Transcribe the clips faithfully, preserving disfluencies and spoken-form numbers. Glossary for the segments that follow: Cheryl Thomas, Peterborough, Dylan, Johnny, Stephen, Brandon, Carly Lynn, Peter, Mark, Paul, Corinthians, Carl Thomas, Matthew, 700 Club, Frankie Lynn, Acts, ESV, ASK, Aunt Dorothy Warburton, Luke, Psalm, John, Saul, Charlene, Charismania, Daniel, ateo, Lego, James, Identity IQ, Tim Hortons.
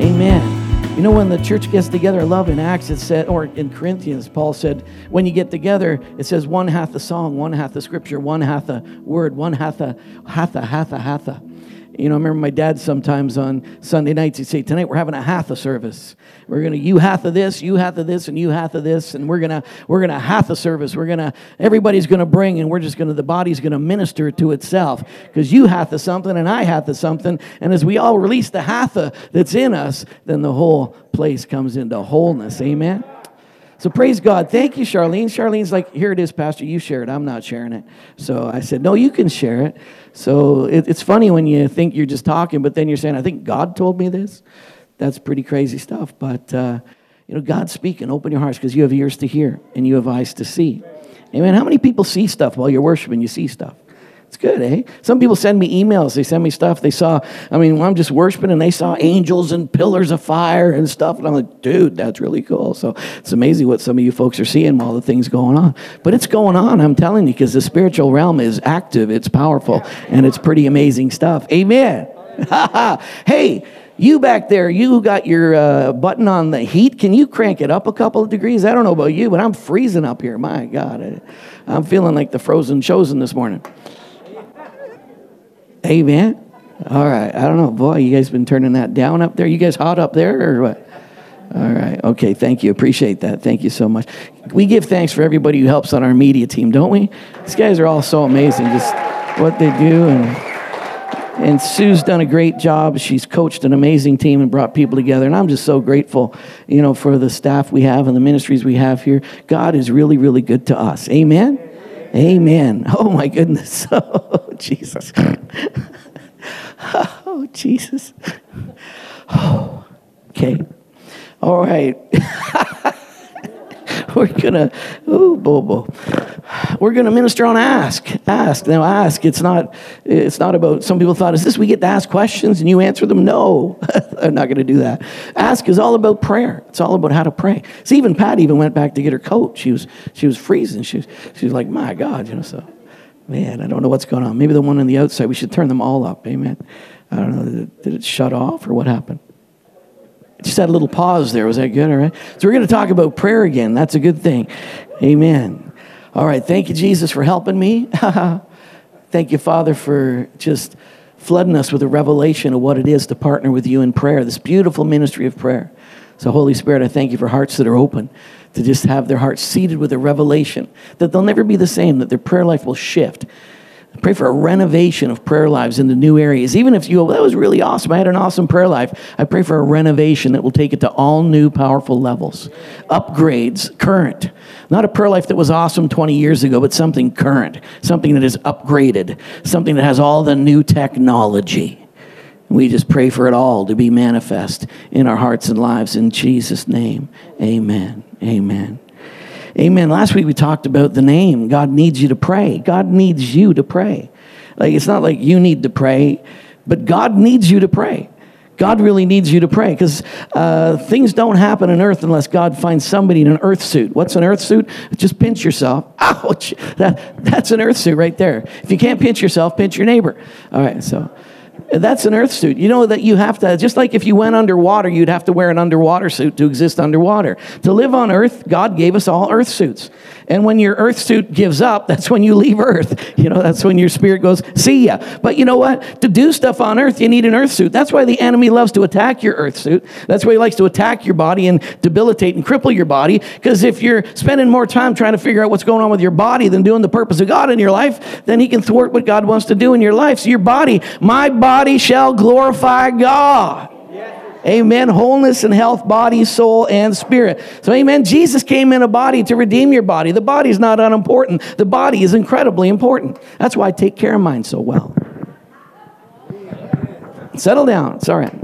Amen. You know, when the church gets together, I love in Acts, it said, or in Corinthians, Paul said, when you get together, it says, one hath the song, one hath the scripture, one hath the word, one hath the, hath the, hath the, hath the. You know, I remember my dad sometimes on Sunday nights, he'd say, tonight we're having a hatha service. We're going to, you hatha this, you hatha this, and you hatha this, and we're going to, we're going to hatha service. We're going to, everybody's going to bring, and we're just going to, the body's going to minister to itself. Because you hatha something, and I hatha something, and as we all release the hatha that's in us, then the whole place comes into wholeness. Amen? So praise God. Thank you, Charlene. Charlene's like, here it is, Pastor. You share it. I'm not sharing it. So I said, no, you can share it. So it, it's funny when you think you're just talking, but then you're saying, I think God told me this. That's pretty crazy stuff. But, uh, you know, God's speaking. Open your hearts because you have ears to hear and you have eyes to see. Amen. How many people see stuff while you're worshiping? You see stuff. It's good, eh? Some people send me emails. They send me stuff. They saw, I mean, I'm just worshiping, and they saw angels and pillars of fire and stuff. And I'm like, dude, that's really cool. So it's amazing what some of you folks are seeing while the thing's going on. But it's going on, I'm telling you, because the spiritual realm is active. It's powerful, and it's pretty amazing stuff. Amen. Hey, you back there, you got your uh, button on the heat. Can you crank it up a couple of degrees? I don't know about you, but I'm freezing up here. My God, I'm feeling like the frozen chosen this morning. Amen. All right. I don't know. Boy, you guys been turning that down up there. You guys hot up there or what? All right. Okay. Thank you. Appreciate that. Thank you so much. We give thanks for everybody who helps on our media team, don't we? These guys are all so amazing, just what they do. And and Sue's done a great job. She's coached an amazing team and brought people together. And I'm just so grateful, you know, for the staff we have and the ministries we have here. God is really, really good to us. Amen. Amen. Oh, my goodness. Oh, Jesus. Oh, Jesus. Oh, okay. All right. We're going to, oh, Bobo. We're going to minister on ask. Ask. Now, ask. It's not, it's not about, some people thought, is this we get to ask questions and you answer them? No. I'm not going to do that. Ask is all about prayer. It's all about how to pray. See, even Pat even went back to get her coat. She was, she was freezing. She was, she was like, my God, you know, so, man, I don't know what's going on. Maybe the one on the outside, we should turn them all up. Amen. I don't know. Did it, did it shut off or what happened? Just had a little pause there. Was that good? All right. So we're going to talk about prayer again. That's a good thing. Amen. All right. Thank you, Jesus, for helping me. Thank you, Father, for just flooding us with a revelation of what it is to partner with you in prayer, this beautiful ministry of prayer. So, Holy Spirit, I thank you for hearts that are open, to just have their hearts seated with a revelation that they'll never be the same, that their prayer life will shift. Pray for a renovation of prayer lives into new areas. Even if you go, that was really awesome. I had an awesome prayer life. I pray for a renovation that will take it to all new powerful levels. Upgrades, current. Not a prayer life that was awesome twenty years ago, but something current. Something that is upgraded. Something that has all the new technology. We just pray for it all to be manifest in our hearts and lives. In Jesus' name, amen. Amen. Amen. Last week we talked about the name. God needs you to pray. God needs you to pray. Like, it's not like you need to pray, but God needs you to pray. God really needs you to pray because uh, things don't happen on earth unless God finds somebody in an earth suit. What's an earth suit? Just pinch yourself. Ouch! That, that's an earth suit right there. If you can't pinch yourself, pinch your neighbor. All right, so... that's an earth suit. You know that you have to, just like if you went underwater, you'd have to wear an underwater suit to exist underwater. To live on earth, God gave us all earth suits. And when your earth suit gives up, that's when you leave earth. You know, that's when your spirit goes, see ya. But you know what? To do stuff on earth, you need an earth suit. That's why the enemy loves to attack your earth suit. That's why he likes to attack your body and debilitate and cripple your body. Because if you're spending more time trying to figure out what's going on with your body than doing the purpose of God in your life, then he can thwart what God wants to do in your life. So your body, my body, body shall glorify God. Amen. Wholeness and health, body, soul, and spirit. So, amen. Jesus came in a body to redeem your body. The body is not unimportant. The body is incredibly important. That's why I take care of mine so well. Settle down. It's all right.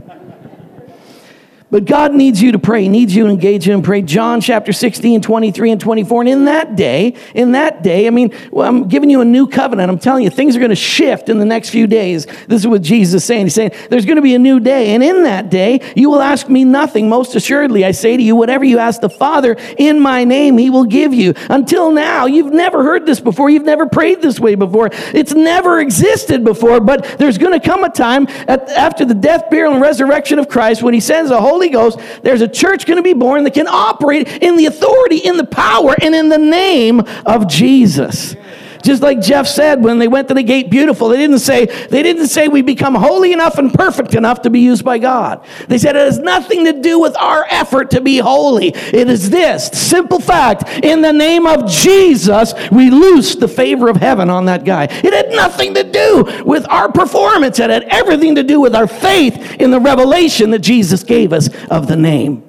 But God needs you to pray, needs you to engage in prayer. John chapter sixteen, twenty-three and twenty-four. And in that day, in that day, I mean, well, I'm giving you a new covenant. I'm telling you, things are going to shift in the next few days. This is what Jesus is saying. He's saying, there's going to be a new day. And in that day, you will ask me nothing. Most assuredly, I say to you, whatever you ask the Father in my name, he will give you. Until now, you've never heard this before. You've never prayed this way before. It's never existed before. But there's going to come a time at, after the death, burial, and resurrection of Christ when he sends the whole Holy Ghost, there's a church going to be born that can operate in the authority, in the power, and in the name of Jesus. Just like Jeff said, when they went to the gate beautiful, they didn't say, they didn't say we become holy enough and perfect enough to be used by God. They said it has nothing to do with our effort to be holy. It is this simple fact. In the name of Jesus, we loose the favor of heaven on that guy. It had nothing to do with our performance. It had everything to do with our faith in the revelation that Jesus gave us of the name.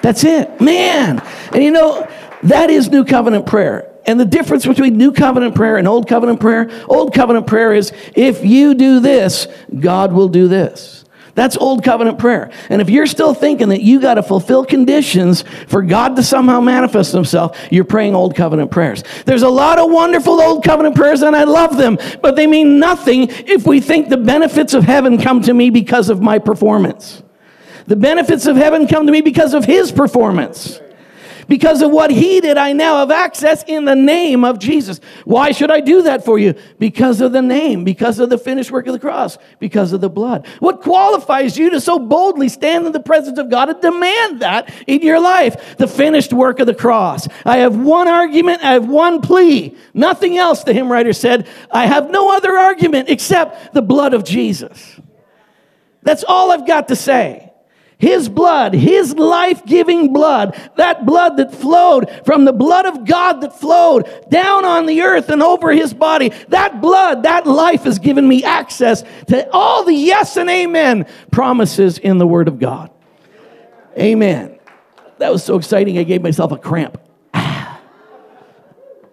That's it. Man. And you know, that is New Covenant prayer. And the difference between New Covenant prayer and Old Covenant prayer, Old Covenant prayer is, if you do this, God will do this. That's Old Covenant prayer. And if you're still thinking that you got to fulfill conditions for God to somehow manifest himself, you're praying Old Covenant prayers. There's a lot of wonderful Old Covenant prayers, and I love them, but they mean nothing if we think the benefits of heaven come to me because of my performance. The benefits of heaven come to me because of his performance. Because of what he did, I now have access in the name of Jesus. Why should I do that for you? Because of the name, because of the finished work of the cross, because of the blood. What qualifies you to so boldly stand in the presence of God and demand that in your life? The finished work of the cross. I have one argument, I have one plea. Nothing else, the hymn writer said. I have no other argument except the blood of Jesus. That's all I've got to say. His blood, his life-giving blood, that blood that flowed from the blood of God that flowed down on the earth and over his body, that blood, that life has given me access to all the yes and amen promises in the Word of God. Amen. That was so exciting, I gave myself a cramp. Ah.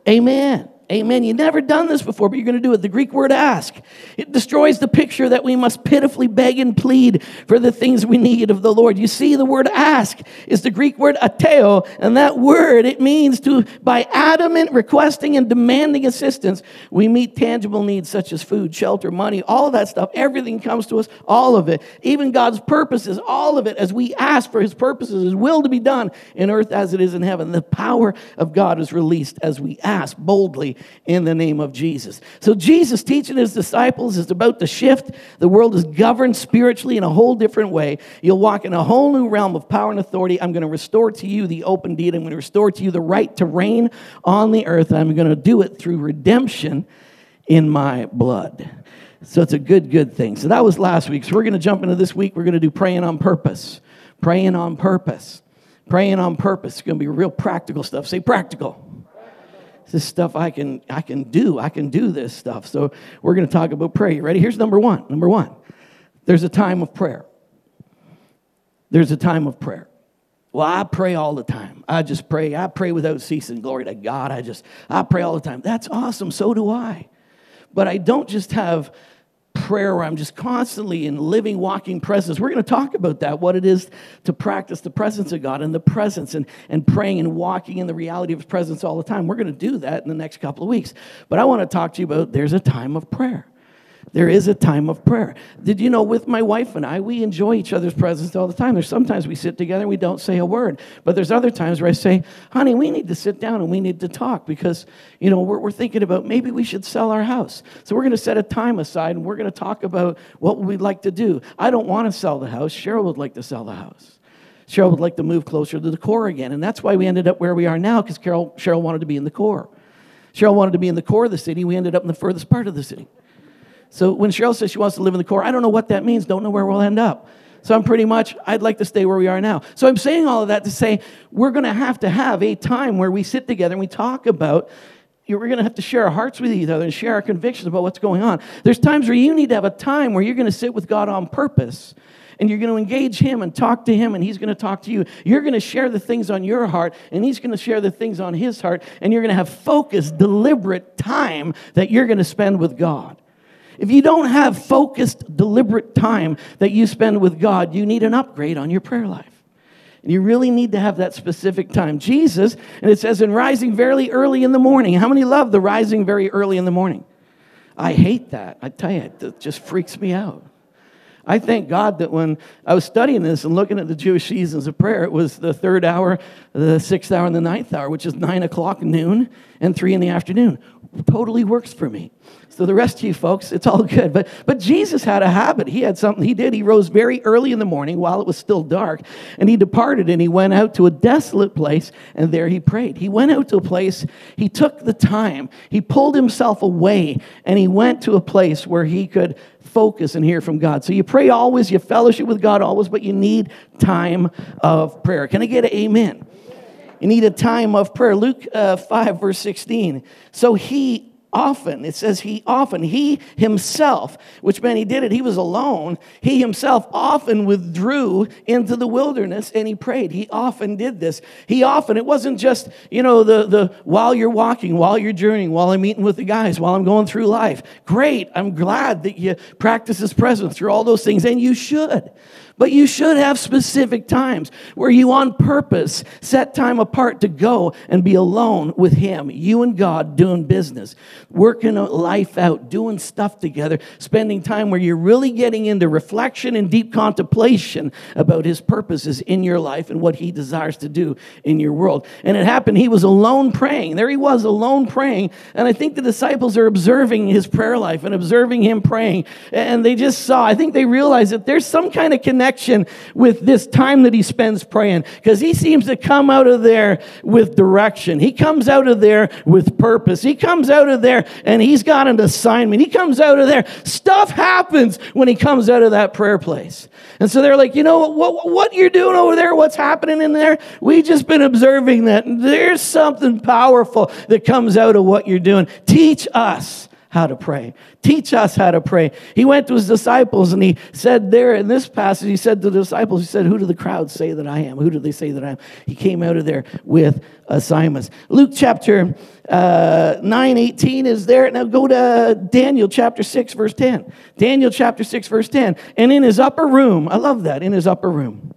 Amen. Amen. You've never done this before, but you're going to do it. The Greek word ask. It destroys the picture that we must pitifully beg and plead for the things we need of the Lord. You see, the word ask is the Greek word ateo, and that word, it means to, by adamant requesting and demanding assistance, we meet tangible needs such as food, shelter, money, all that stuff. Everything comes to us, all of it. Even God's purposes, all of it, as we ask for his purposes, his will to be done in earth as it is in heaven. The power of God is released as we ask boldly in the name of Jesus. So Jesus teaching his disciples is about to shift. The world is governed spiritually in a whole different way. You'll walk in a whole new realm of power and authority. I'm going to restore to you the open deed. I'm going to restore to you the right to reign on the earth. And I'm going to do it through redemption in my blood. So it's a good, good thing. So that was last week. So we're going to jump into this week. We're going to do praying on purpose. Praying on purpose. Praying on purpose. It's going to be real practical stuff. Say practical. This stuff I can I can do. I can do this stuff. So we're going to talk about prayer. You ready? Here's number one. Number one, there's a time of prayer. There's a time of prayer. Well, I pray all the time. I just pray. I pray without ceasing. Glory to God. I just, I pray all the time. That's awesome. So do I. But I don't just have prayer where I'm just constantly in living, walking presence. We're going to talk about that, what it is to practice the presence of God and the presence and, and praying and walking in the reality of his presence all the time. We're going to do that in the next couple of weeks. But I want to talk to you about there's a time of prayer. There is a time of prayer. Did you know with my wife and I, we enjoy each other's presence all the time. There's sometimes we sit together and we don't say a word. But there's other times where I say, honey, we need to sit down and we need to talk because, you know, we're, we're thinking about maybe we should sell our house. So we're going to set a time aside and we're going to talk about what we'd like to do. I don't want to sell the house. Cheryl would like to sell the house. Cheryl would like to move closer to the core again. And that's why we ended up where we are now, because Carol, Cheryl wanted to be in the core. Cheryl wanted to be in the core of the city. We ended up in the furthest part of the city. So when Cheryl says she wants to live in the core, I don't know what that means. Don't know where we'll end up. So I'm pretty much, I'd like to stay where we are now. So I'm saying all of that to say we're going to have to have a time where we sit together and we talk about, we're going to have to share our hearts with each other and share our convictions about what's going on. There's times where you need to have a time where you're going to sit with God on purpose. And you're going to engage him and talk to him, and he's going to talk to you. You're going to share the things on your heart, and he's going to share the things on his heart. And you're going to have focused, deliberate time that you're going to spend with God. If you don't have focused, deliberate time that you spend with God, you need an upgrade on your prayer life. And you really need to have that specific time. Jesus, and it says, in rising very early in the morning. How many love the rising very early in the morning? I hate that. I tell you, it just freaks me out. I thank God that when I was studying this and looking at the Jewish seasons of prayer, it was the third hour, the sixth hour, and the ninth hour, which is nine o'clock, noon, and three in the afternoon. Totally works for me. So the rest of you folks, it's all good. But but Jesus had a habit. He had something he did. He rose very early in the morning while it was still dark, and he departed, and he went out to a desolate place, and there he prayed. He went out to a place. He took the time. He pulled himself away, and he went to a place where he could focus and hear from God. So you pray always, you fellowship with God always, but you need time of prayer. Can I get an amen? You need a time of prayer. Luke uh, five, verse sixteen. So he often, it says he often, he himself, which meant he did it, he was alone. He himself often withdrew into the wilderness and he prayed. He often did this. He often, it wasn't just, you know, the, the while you're walking, while you're journeying, while I'm eating with the guys, while I'm going through life. Great, I'm glad that you practice his presence through all those things, and you should. But you should have specific times where you on purpose set time apart to go and be alone with him, you and God, doing business, working life out, doing stuff together, spending time where you're really getting into reflection and deep contemplation about his purposes in your life and what he desires to do in your world. And it happened, he was alone praying. There he was, alone praying. And I think the disciples are observing his prayer life and observing him praying. And they just saw, I think they realized that there's some kind of connection with this time that he spends praying, because he seems to come out of there with direction. He comes out of there with purpose. He comes out of there and he's got an assignment. He comes out of there. Stuff happens when he comes out of that prayer place. And so they're like, you know, what, what you're doing over there, what's happening in there, we've just been observing that. There's something powerful that comes out of what you're doing. Teach us how to pray. Teach us how to pray. He went to his disciples and he said there in this passage, he said to the disciples, he said, who do the crowd say that I am? Who do they say that I am? He came out of there with assignments. Luke chapter uh, nine eighteen is there. Now go to Daniel chapter six, verse ten. Daniel chapter six, verse ten. And in his upper room, I love that, in his upper room.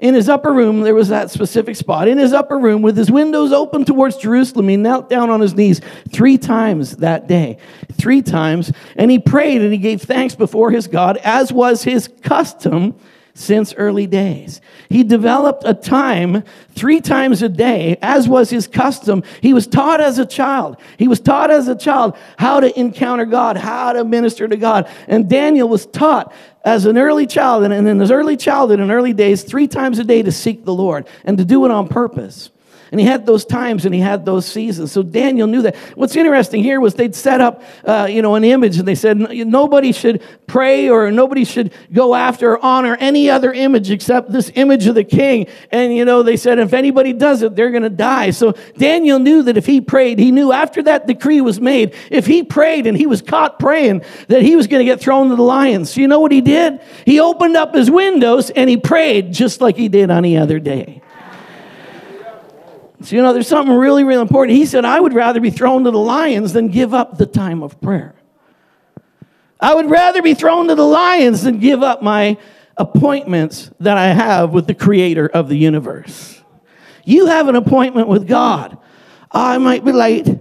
In his upper room, there was that specific spot. In his upper room, with his windows open towards Jerusalem, he knelt down on his knees three times that day. Three times. And he prayed and he gave thanks before his God, as was his custom since early days. He developed a time three times a day, as was his custom. He was taught as a child. He was taught as a child how to encounter God, how to minister to God. And Daniel was taught as an early child, and in his early childhood and early days, three times a day to seek the Lord and to do it on purpose. And he had those times and he had those seasons. So Daniel knew that. What's interesting here was they'd set up, uh, you know, an image, and they said nobody should pray or nobody should go after or honor any other image except this image of the king. And, you know, they said if anybody does it, they're going to die. So Daniel knew that if he prayed, he knew after that decree was made, if he prayed and he was caught praying, that he was going to get thrown to the lions. So you know what he did? He opened up his windows and he prayed just like he did any other day. So, you know, there's something really, really important. He said, I would rather be thrown to the lions than give up the time of prayer. I would rather be thrown to the lions than give up my appointments that I have with the creator of the universe. You have an appointment with God. I might be late.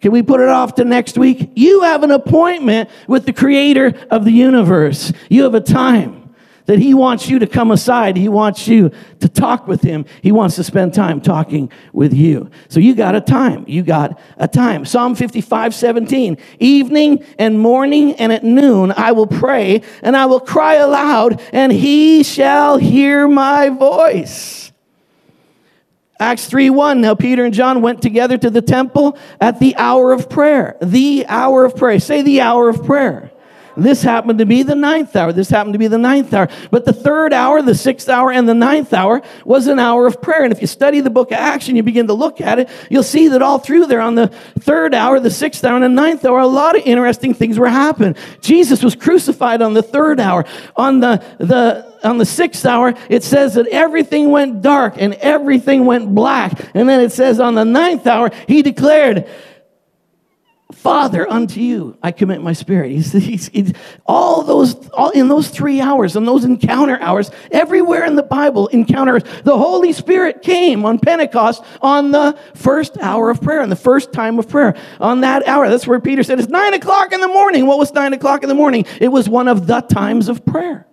Can we put it off to next week? You have an appointment with the creator of the universe. You have a time that he wants you to come aside. He wants you to talk with him. He wants to spend time talking with you. So you got a time. You got a time. Psalm fifty-five, seventeen. Evening and morning and at noon I will pray and I will cry aloud and he shall hear my voice. Acts three one, now Peter and John went together to the temple at the hour of prayer. The hour of prayer. Say the hour of prayer. This happened to be the ninth hour. This happened to be the ninth hour. But the third hour, the sixth hour, and the ninth hour was an hour of prayer. And if you study the book of Acts and you begin to look at it, you'll see that all through there on the third hour, the sixth hour, and the ninth hour, a lot of interesting things were happening. Jesus was crucified on the third hour. On the, the, on the sixth hour, it says that everything went dark and everything went black. And then it says on the ninth hour, he declared, Father, unto you I commit my spirit. He's, he's, he's, all those, all in those three hours, in those encounter hours, everywhere in the Bible, encounter hours, the Holy Spirit came on Pentecost on the first hour of prayer, on the first time of prayer. On that hour, that's where Peter said, it's nine o'clock in the morning. What was nine o'clock in the morning? It was one of the times of prayer.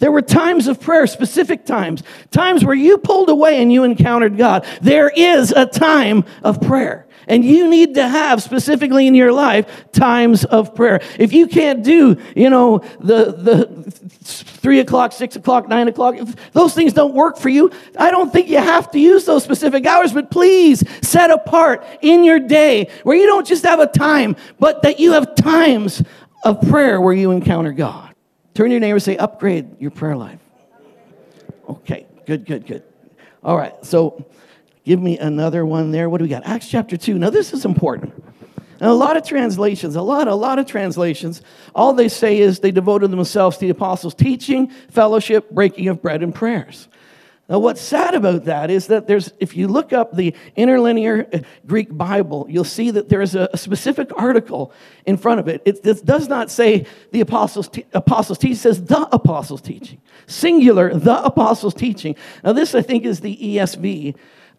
There were times of prayer, specific times, times where you pulled away and you encountered God. There is a time of prayer. And you need to have, specifically in your life, times of prayer. If you can't do, you know, the the three o'clock, six o'clock, nine o'clock, if those things don't work for you, I don't think you have to use those specific hours, but please set apart in your day where you don't just have a time, but that you have times of prayer where you encounter God. Turn to your neighbor and say, upgrade your prayer life. Okay, good, good, good. All right, so... give me another one there. What do we got? Acts chapter two. Now, this is important. And a lot of translations, a lot, a lot of translations, all they say is they devoted themselves to the apostles' teaching, fellowship, breaking of bread, and prayers. Now, what's sad about that is that there's, if you look up the interlinear Greek Bible, you'll see that there is a, a specific article in front of it. It, it does not say the apostles' te- apostles' teaching. It says the apostles' teaching. Singular, the apostles' teaching. Now, this, I think, is the E S V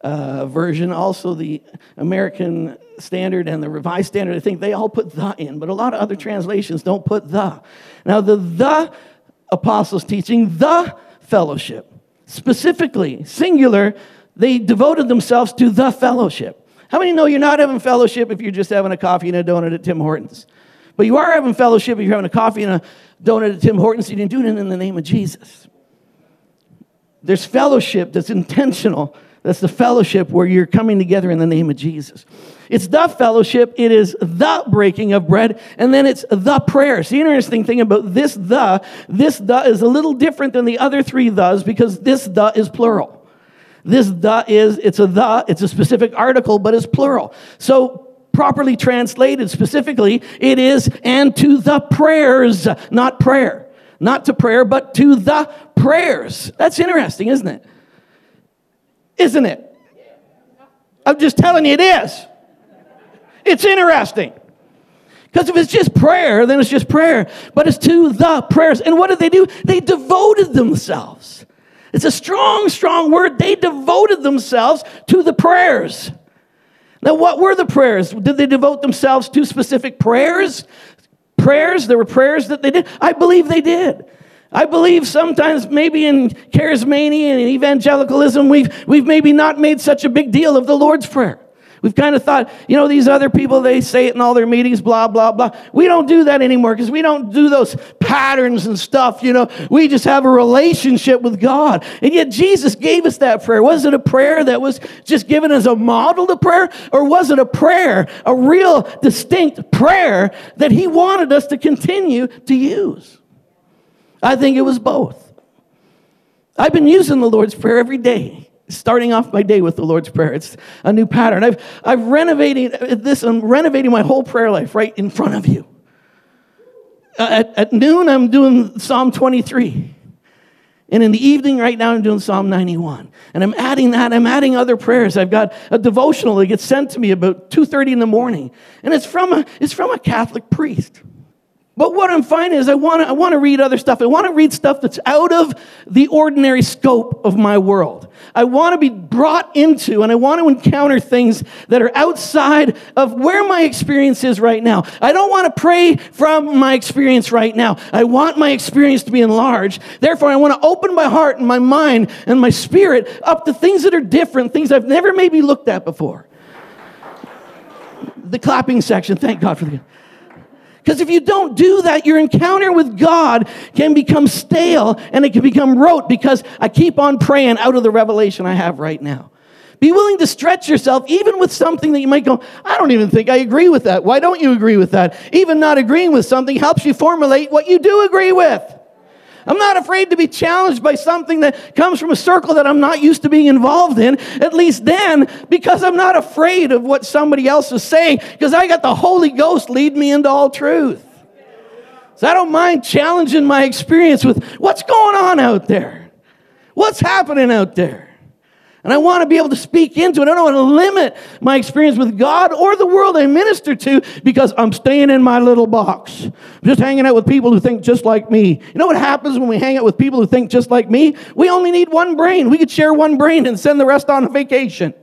Uh, version, also the American Standard and the Revised Standard. I think they all put the in, but a lot of other translations don't put the. Now, the the apostles' teaching, the fellowship, specifically, singular, they devoted themselves to the fellowship. How many know you're not having fellowship if you're just having a coffee and a donut at Tim Hortons? But you are having fellowship if you're having a coffee and a donut at Tim Hortons. You didn't do it in the name of Jesus. There's fellowship that's intentional. That's the fellowship where you're coming together in the name of Jesus. It's the fellowship. It is the breaking of bread. And then it's the prayers. The interesting thing about this the, this the is a little different than the other three thes because this the is plural. This the is, it's a the, it's a specific article, but it's plural. So properly translated specifically, it is and to the prayers, not prayer. Not to prayer, but to the prayers. That's interesting, isn't it? Isn't it? I'm just telling you it is. It's interesting. Because if it's just prayer, then it's just prayer. But it's to the prayers. And what did they do? They devoted themselves. It's a strong, strong word. They devoted themselves to the prayers. Now, what were the prayers? Did they devote themselves to specific prayers? Prayers? There were prayers that they did? I believe they did. I believe sometimes maybe in charismania and in evangelicalism, we've, we've maybe not made such a big deal of the Lord's Prayer. We've kind of thought, you know, these other people, they say it in all their meetings, blah, blah, blah. We don't do that anymore because we don't do those patterns and stuff, you know. We just have a relationship with God. And yet Jesus gave us that prayer. Was it a prayer that was just given as a model to prayer? Or was it a prayer, a real distinct prayer that he wanted us to continue to use? I think it was both. I've been using the Lord's Prayer every day, starting off my day with the Lord's Prayer. It's a new pattern. I've I've renovated this. I'm renovating my whole prayer life right in front of you. At, at noon, I'm doing Psalm twenty-three. And in the evening right now, I'm doing Psalm ninety-one. And I'm adding that. I'm adding other prayers. I've got a devotional that gets sent to me about two thirty in the morning. And it's from a, it's from a Catholic priest. But what I'm finding is I want to I want to read other stuff. I want to read stuff that's out of the ordinary scope of my world. I want to be brought into and I want to encounter things that are outside of where my experience is right now. I don't want to pray from my experience right now. I want my experience to be enlarged. Therefore, I want to open my heart and my mind and my spirit up to things that are different, things I've never maybe looked at before. The clapping section, thank God for the... Because if you don't do that, your encounter with God can become stale and it can become rote because I keep on praying out of the revelation I have right now. Be willing to stretch yourself even with something that you might go, I don't even think I agree with that. Why don't you agree with that? Even not agreeing with something helps you formulate what you do agree with. I'm not afraid to be challenged by something that comes from a circle that I'm not used to being involved in, at least then, because I'm not afraid of what somebody else is saying, because I got the Holy Ghost lead me into all truth. So I don't mind challenging my experience with what's going on out there. What's happening out there? And I want to be able to speak into it. I don't want to limit my experience with God or the world I minister to because I'm staying in my little box. I'm just hanging out with people who think just like me. You know what happens when we hang out with people who think just like me? We only need one brain. We could share one brain and send the rest on a vacation.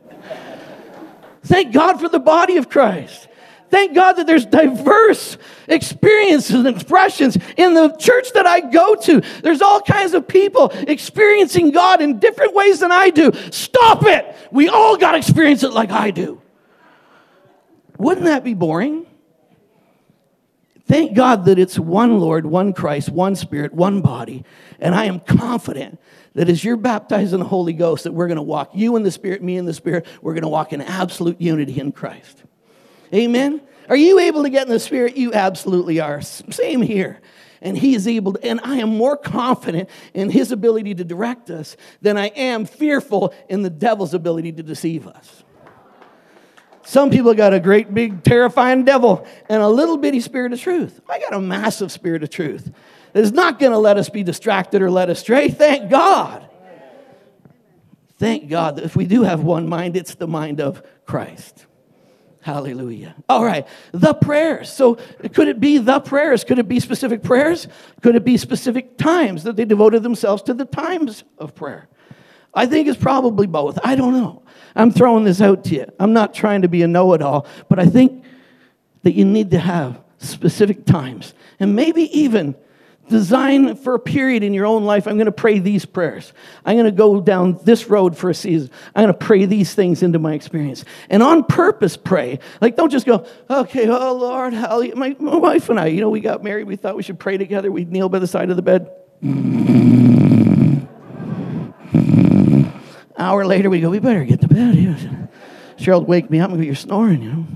Thank God for the body of Christ. Thank God that there's diverse experiences and expressions in the church that I go to. There's all kinds of people experiencing God in different ways than I do. Stop it! We all got to experience it like I do. Wouldn't that be boring? Thank God that it's one Lord, one Christ, one Spirit, one body. And I am confident that as you're baptized in the Holy Ghost, that we're going to walk, you in the Spirit, me in the Spirit, we're going to walk in absolute unity in Christ. Amen? Are you able to get in the Spirit? You absolutely are. Same here. And he is able to, and I am more confident in his ability to direct us than I am fearful in the devil's ability to deceive us. Some people got a great big terrifying devil and a little bitty spirit of truth. I got a massive spirit of truth that's not going to let us be distracted or led astray. Thank God. Thank God that if we do have one mind, it's the mind of Christ. Hallelujah. All right, the prayers. So could it be the prayers? Could it be specific prayers? Could it be specific times that they devoted themselves to the times of prayer? I think it's probably both. I don't know. I'm throwing this out to you. I'm not trying to be a know-it-all, but I think that you need to have specific times and maybe even design for a period in your own life. I'm going to pray these prayers. I'm going to go down this road for a season. I'm going to pray these things into my experience. And on purpose pray. Like, don't just go, okay, oh, Lord, hallelujah. My, my wife and I, you know, we got married. We thought we should pray together. We'd kneel by the side of the bed. Hour later, we go, we better get to bed. Cheryl would wake me up and go, you're snoring, you know.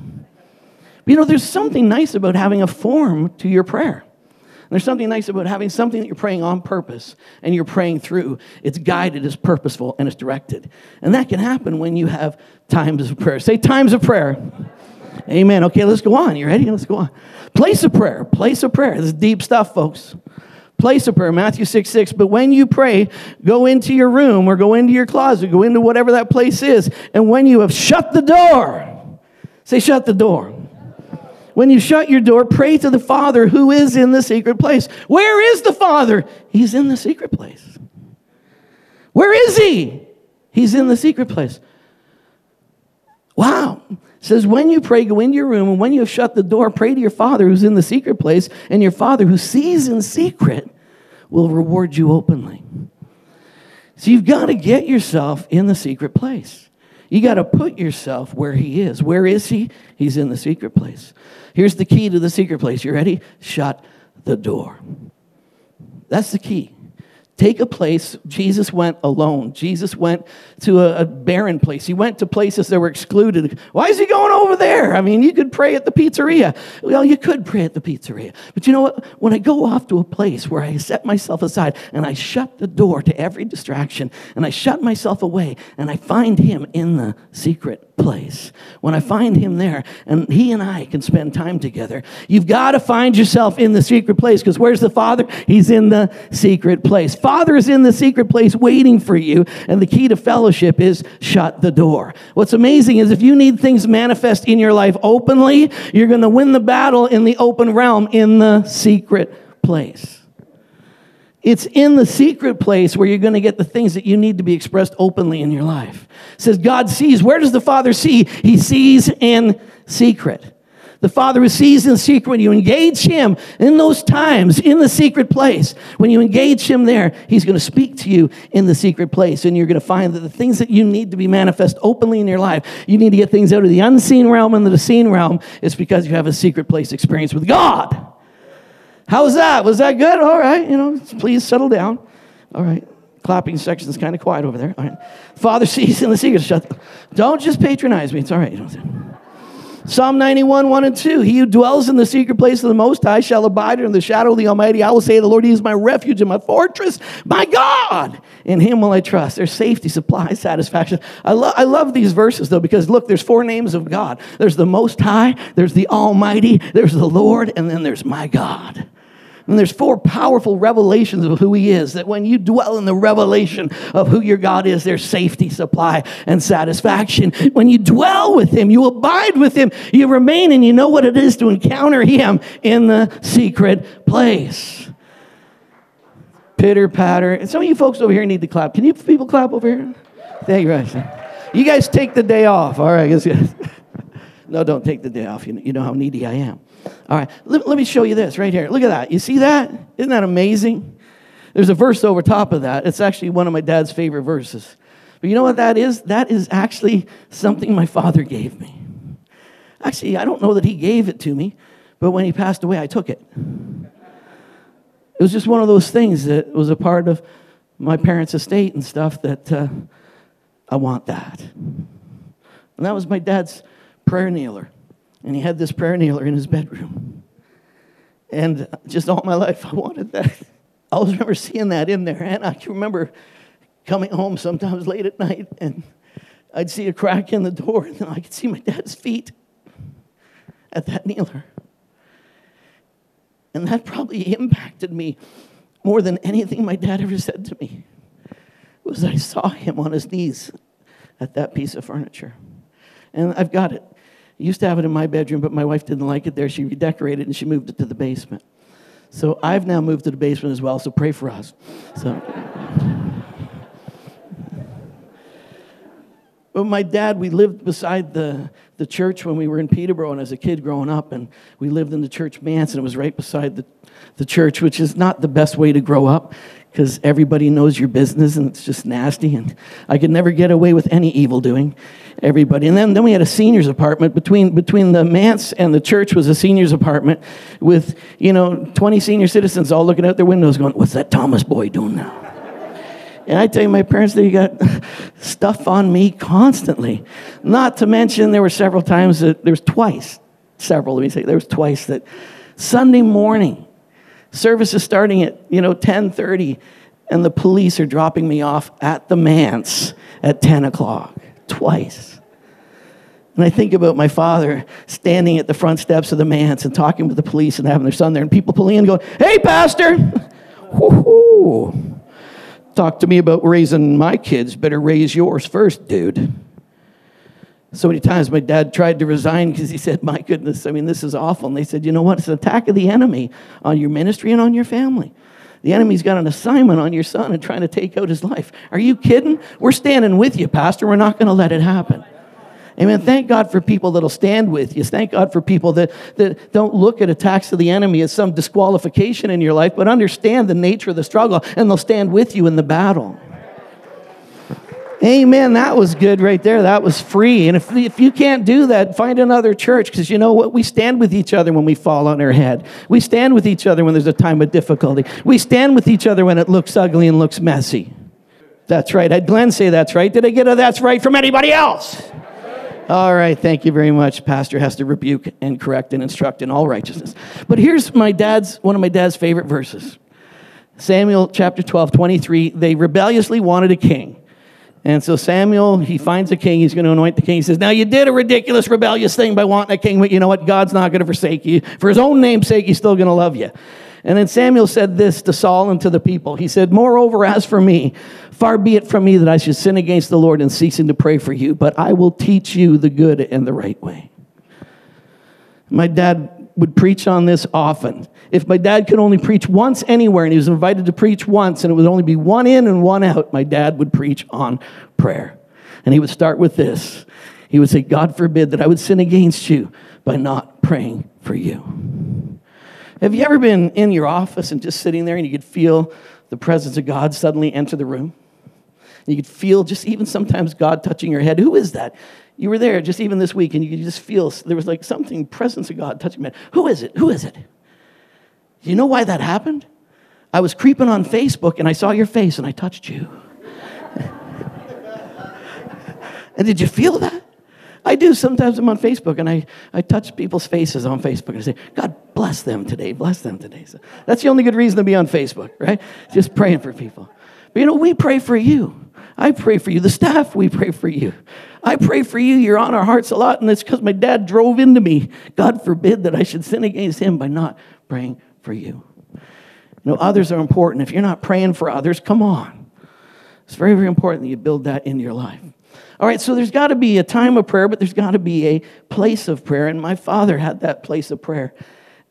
But, you know, there's something nice about having a form to your prayer. And there's something nice about having something that you're praying on purpose and you're praying through. It's guided, it's purposeful, and it's directed. And that can happen when you have times of prayer. Say times of prayer. Amen. Okay, let's go on. You ready? Let's go on. Place of prayer. Place of prayer. This is deep stuff, folks. Place of prayer. Matthew six six. But when you pray, go into your room or go into your closet, go into whatever that place is. And when you have shut the door, say shut the door. When you shut your door, pray to the Father who is in the secret place. Where is the Father? He's in the secret place. Where is he? He's in the secret place. Wow. It says, when you pray, go into your room, and when you have shut the door, pray to your Father who's in the secret place, and your Father who sees in secret will reward you openly. So you've got to get yourself in the secret place. You got to put yourself where he is. Where is he? He's in the secret place. Here's the key to the secret place. You ready? Shut the door. That's the key. Take a place. Jesus went alone. Jesus went to a, a barren place. He went to places that were excluded. Why is he going over there? I mean, you could pray at the pizzeria. Well, you could pray at the pizzeria. But you know what? When I go off to a place where I set myself aside and I shut the door to every distraction and I shut myself away and I find him in the secret place, when I find him there and he and I can spend time together, you've got to find yourself in the secret place because where's the Father? He's in the secret place. Father is in the secret place waiting for you, and the key to fellowship is shut the door. What's amazing is if you need things manifest in your life openly, you're going to win the battle in the open realm in the secret place. It's in the secret place where you're going to get the things that you need to be expressed openly in your life. It says God sees. Where does the Father see? He sees in secret. The Father who sees in secret, when you engage him in those times, in the secret place, when you engage him there, he's going to speak to you in the secret place, and you're going to find that the things that you need to be manifest openly in your life, you need to get things out of the unseen realm and the seen realm, it's because you have a secret place experience with God. How was that? Was that good? All right, you know, please settle down. All right. Clapping section is kind of quiet over there. All right. Father sees in the secret. Shut the... Don't just patronize me. It's all right. You know, Psalm ninety-one, one and two, he who dwells in the secret place of the Most High shall abide in the shadow of the Almighty. I will say to the Lord, he is my refuge and my fortress, my God. In him will I trust. There's safety, supply, satisfaction. I, lo- I love these verses, though, because, look, there's four names of God. There's the Most High, there's the Almighty, there's the Lord, and then there's my God. And there's four powerful revelations of who he is, that when you dwell in the revelation of who your God is, there's safety, supply, and satisfaction. When you dwell with him, you abide with him, you remain, and you know what it is to encounter him in the secret place. Pitter patter. Some of you folks over here need to clap. Can you people clap over here? Thank you, guys. You guys take the day off. All right. No, don't take the day off. You know how needy I am. All right. Let, let me show you this right here. Look at that. You see that? Isn't that amazing? There's a verse over top of that. It's actually one of my dad's favorite verses. But you know what that is? That is actually something my father gave me. Actually, I don't know that he gave it to me, but when he passed away, I took it. It was just one of those things that was a part of my parents' estate and stuff that uh, I want that. And that was my dad's prayer kneeler. And he had this prayer kneeler in his bedroom. And just all my life, I wanted that. I always remember seeing that in there. And I can remember coming home sometimes late at night, and I'd see a crack in the door, and then I could see my dad's feet at that kneeler. And that probably impacted me more than anything my dad ever said to me, was I saw him on his knees at that piece of furniture. And I've got it. I used to have it in my bedroom, but my wife didn't like it there. She redecorated it, and she moved it to the basement. So I've now moved to the basement as well, so pray for us. So, but my dad, we lived beside the, the church when we were in Peterborough and as a kid growing up, and we lived in the church mansion. It was right beside the, the church, which is not the best way to grow up, because everybody knows your business, and it's just nasty, and I could never get away with any evil doing. Everybody. And then, then we had a senior's apartment. Between between the manse and the church was a senior's apartment with, you know, twenty senior citizens all looking out their windows going, what's that Thomas boy doing now? And I tell you, my parents, they got stuff on me constantly. Not to mention, there were several times that, there was twice, several, let me say, there was twice that Sunday morning, service is starting at, you know, ten thirty, and the police are dropping me off at the manse at ten o'clock, twice. And I think about my father standing at the front steps of the manse and talking with the police and having their son there, and people pulling in going, hey, pastor! Woo-hoo! Talk to me about raising my kids. Better raise yours first, dude. So many times my dad tried to resign because he said, my goodness, I mean, this is awful. And they said, you know what? It's an attack of the enemy on your ministry and on your family. The enemy's got an assignment on your son and trying to take out his life. Are you kidding? We're standing with you, pastor. We're not going to let it happen. Amen. Thank God for people that'll stand with you. Thank God for people that, that don't look at attacks of the enemy as some disqualification in your life, but understand the nature of the struggle, and they'll stand with you in the battle. Amen. That was good right there. That was free. And if, if you can't do that, find another church, because you know what? We stand with each other when we fall on our head. We stand with each other when there's a time of difficulty. We stand with each other when it looks ugly and looks messy. That's right. Had Glenn say that's right. Did I get a that's right from anybody else? All right, thank you very much. Pastor has to rebuke and correct and instruct in all righteousness. But here's my dad's, one of my dad's favorite verses. Samuel chapter twelve, twenty-three, they rebelliously wanted a king. And so Samuel, he finds a king. He's going to anoint the king. He says, now you did a ridiculous, rebellious thing by wanting a king, but you know what? God's not going to forsake you. For his own name's sake, he's still going to love you. And then Samuel said this to Saul and to the people. He said, moreover, as for me, far be it from me that I should sin against the Lord in ceasing to pray for you, but I will teach you the good and the right way. My dad would preach on this often. If my dad could only preach once anywhere, and he was invited to preach once, and it would only be one in and one out, my dad would preach on prayer. And he would start with this. He would say, God forbid that I would sin against you by not praying for you. Have you ever been in your office and just sitting there and you could feel the presence of God suddenly enter the room? You could feel just even sometimes God touching your head. Who is that? You were there just even this week and you could just feel there was like something, presence of God touching my head. Who is it? Who is it? You know why that happened? I was creeping on Facebook and I saw your face and I touched you. And did you feel that? I do. Sometimes I'm on Facebook, and I, I touch people's faces on Facebook, and I say, God, bless them today. Bless them today. So that's the only good reason to be on Facebook, right? Just praying for people. But, you know, we pray for you. I pray for you. The staff, we pray for you. I pray for you. You're on our hearts a lot, and it's because my dad drove into me. God forbid that I should sin against him by not praying for you. You know, others are important. If you're not praying for others, come on. It's very, very important that you build that into your life. All right, so there's got to be a time of prayer, but there's got to be a place of prayer. And my father had that place of prayer.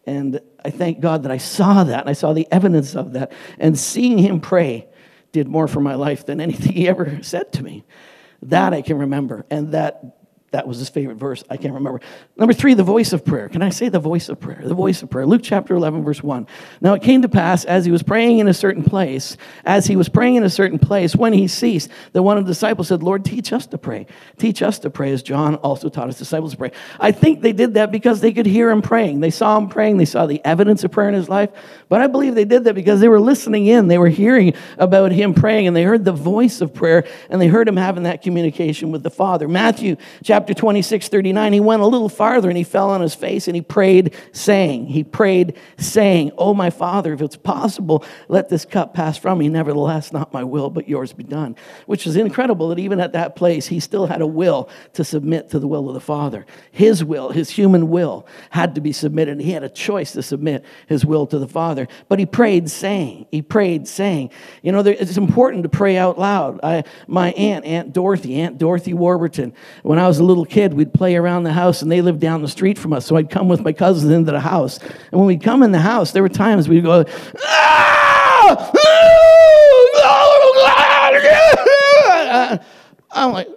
And I thank God that I saw that, and I saw the evidence of that. And seeing him pray did more for my life than anything he ever said to me. That I can remember. And that that was his favorite verse. I can't remember. Number three, the voice of prayer. Can I say the voice of prayer? The voice of prayer. Luke chapter eleven, verse one. Now it came to pass, as he was praying in a certain place, as he was praying in a certain place, when he ceased, that one of the disciples said, Lord, teach us to pray. Teach us to pray, as John also taught his disciples to pray. I think they did that because they could hear him praying. They saw him praying. They saw the evidence of prayer in his life. But I believe they did that because they were listening in. They were hearing about him praying, and they heard the voice of prayer, and they heard him having that communication with the Father. Matthew chapter Chapter twenty-six, thirty-nine, he went a little farther and he fell on his face and he prayed, saying, he prayed, saying, oh, my Father, if it's possible, let this cup pass from me. Nevertheless, not my will, but yours be done. Which is incredible that even at that place, he still had a will to submit to the will of the Father. His will, his human will, had to be submitted. He had a choice to submit his will to the Father. But he prayed, saying, he prayed, saying. You know, there, it's important to pray out loud. I, my aunt, Aunt Dorothy, Aunt Dorothy Warburton, when I was a little kid, we'd play around the house, and they lived down the street from us, so I'd come with my cousins into the house, and when we'd come in the house, there were times we'd go, ah! I'm like,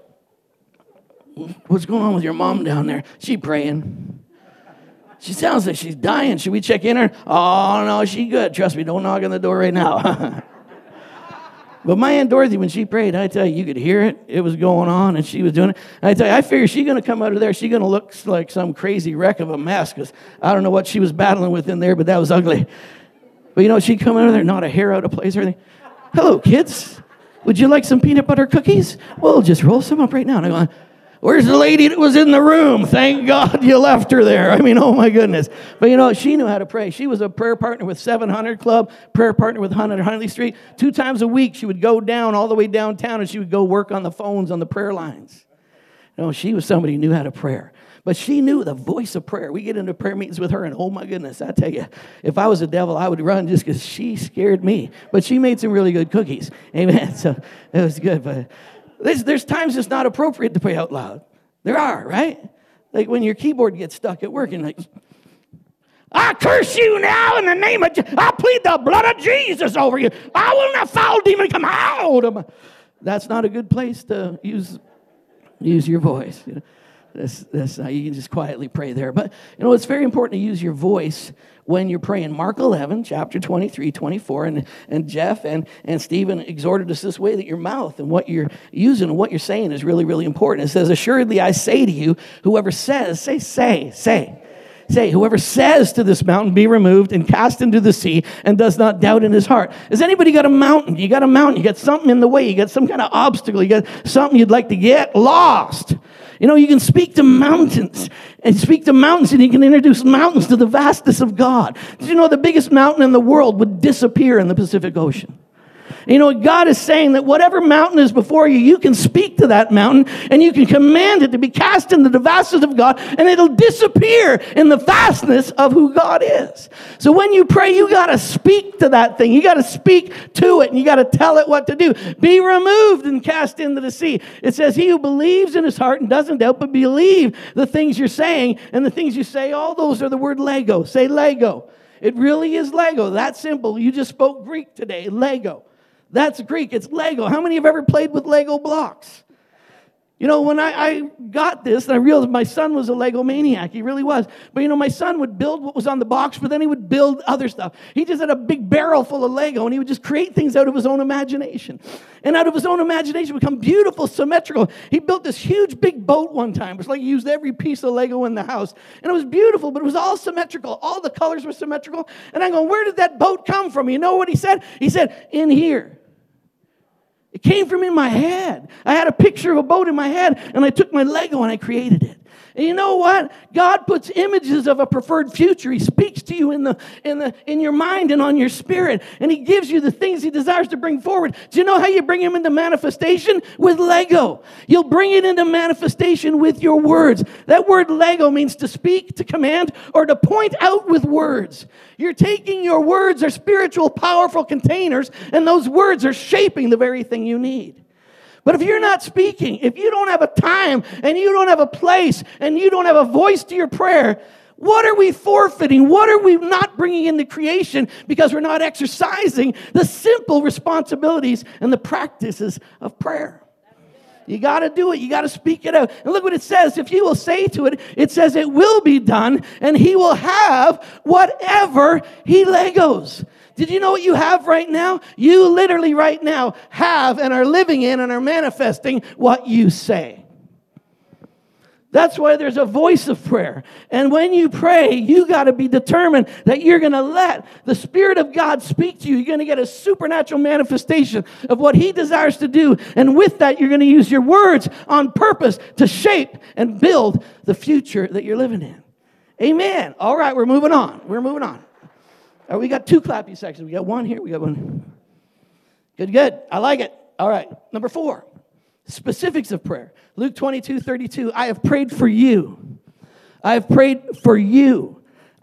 what's going on with your mom down there? She praying. She sounds like she's dying. Should we check in her? Oh, no, she good. Trust me, don't knock on the door right now. But my Aunt Dorothy, when she prayed, I tell you, you could hear it. It was going on, and she was doing it. And I tell you, I figure she's going to come out of there. She's going to look like some crazy wreck of a mess, because I don't know what she was battling with in there, but that was ugly. But, you know, she'd come out of there, not a hair out of place or anything. Hello, kids. Would you like some peanut butter cookies? Well, just roll some up right now. And I go, where's the lady that was in the room? Thank God you left her there. I mean, oh my goodness. But you know, she knew how to pray. She was a prayer partner with seven hundred Club, prayer partner with one hundred Huntley Street. Two times a week, she would go down all the way downtown and she would go work on the phones on the prayer lines. You know, she was somebody who knew how to pray. But she knew the voice of prayer. We get into prayer meetings with her, and oh my goodness, I tell you, if I was a devil, I would run just because she scared me. But she made some really good cookies. Amen. So it was good, but... There's, there's times it's not appropriate to pray out loud. There are, right? Like when your keyboard gets stuck at work and like, I curse you now in the name of, Je- I plead the blood of Jesus over you. I will not foul demon come out of my. That's not a good place to use use your voice. You know, that's, that's not, you can just quietly pray there. But, you know, it's very important to use your voice when you're praying. Mark eleven, chapter twenty-three, twenty-four, and, and Jeff and, and Stephen exhorted us this way, that your mouth and what you're using and what you're saying is really, really important. It says, assuredly I say to you, whoever says, say, say, say, say, whoever says to this mountain, be removed and cast into the sea, and does not doubt in his heart. Has anybody got a mountain? You got a mountain. You got something in the way. You got some kind of obstacle. You got something you'd like to get lost. You know, you can speak to mountains and speak to mountains, and you can introduce mountains to the vastness of God. Did you know the biggest mountain in the world would disappear in the Pacific Ocean? You know, God is saying that whatever mountain is before you, you can speak to that mountain, and you can command it to be cast into the vastness of God, and it'll disappear in the vastness of who God is. So when you pray, you got to speak to that thing. You got to speak to it, and you got to tell it what to do. Be removed and cast into the sea. It says, he who believes in his heart and doesn't doubt, but believe the things you're saying, and the things you say, all those are the word Lego. Say Lego. It really is Lego. That simple. You just spoke Greek today. Lego. That's Greek. It's Lego. How many have ever played with Lego blocks? You know, when I, I got this, and I realized my son was a Lego maniac. He really was. But, you know, my son would build what was on the box, but then he would build other stuff. He just had a big barrel full of Lego, and he would just create things out of his own imagination. And out of his own imagination would come beautiful, symmetrical. He built this huge, big boat one time. It was like he used every piece of Lego in the house. And it was beautiful, but it was all symmetrical. All the colors were symmetrical. And I'm going, where did that boat come from? You know what he said? He said, in here. It came from in my head. I had a picture of a boat in my head, and I took my Lego and I created it. And you know what? God puts images of a preferred future. He speaks to you in the in the in your mind and on your spirit, and He gives you the things He desires to bring forward. Do you know how you bring Him into manifestation? With Lego. You'll bring it into manifestation with your words. That word Lego means to speak, to command, or to point out with words. You're taking your words are spiritual, powerful containers, and those words are shaping the very thing you need. But if you're not speaking, if you don't have a time, and you don't have a place, and you don't have a voice to your prayer, what are we forfeiting? What are we not bringing into creation because we're not exercising the simple responsibilities and the practices of prayer? You got to do it. You got to speak it out. And look what it says. If you will say to it, it says it will be done, and He will have whatever He legos. Did you know what you have right now? You literally right now have and are living in and are manifesting what you say. That's why there's a voice of prayer. And when you pray, you got to be determined that you're going to let the Spirit of God speak to you. You're going to get a supernatural manifestation of what He desires to do. And with that, you're going to use your words on purpose to shape and build the future that you're living in. Amen. All right, we're moving on. We're moving on. All right, we got two clappy sections. We got one here. We got one. Good, good. I like it. All right, number four. Specifics of prayer. Luke twenty-two thirty-two. I have prayed for you. I have prayed for you.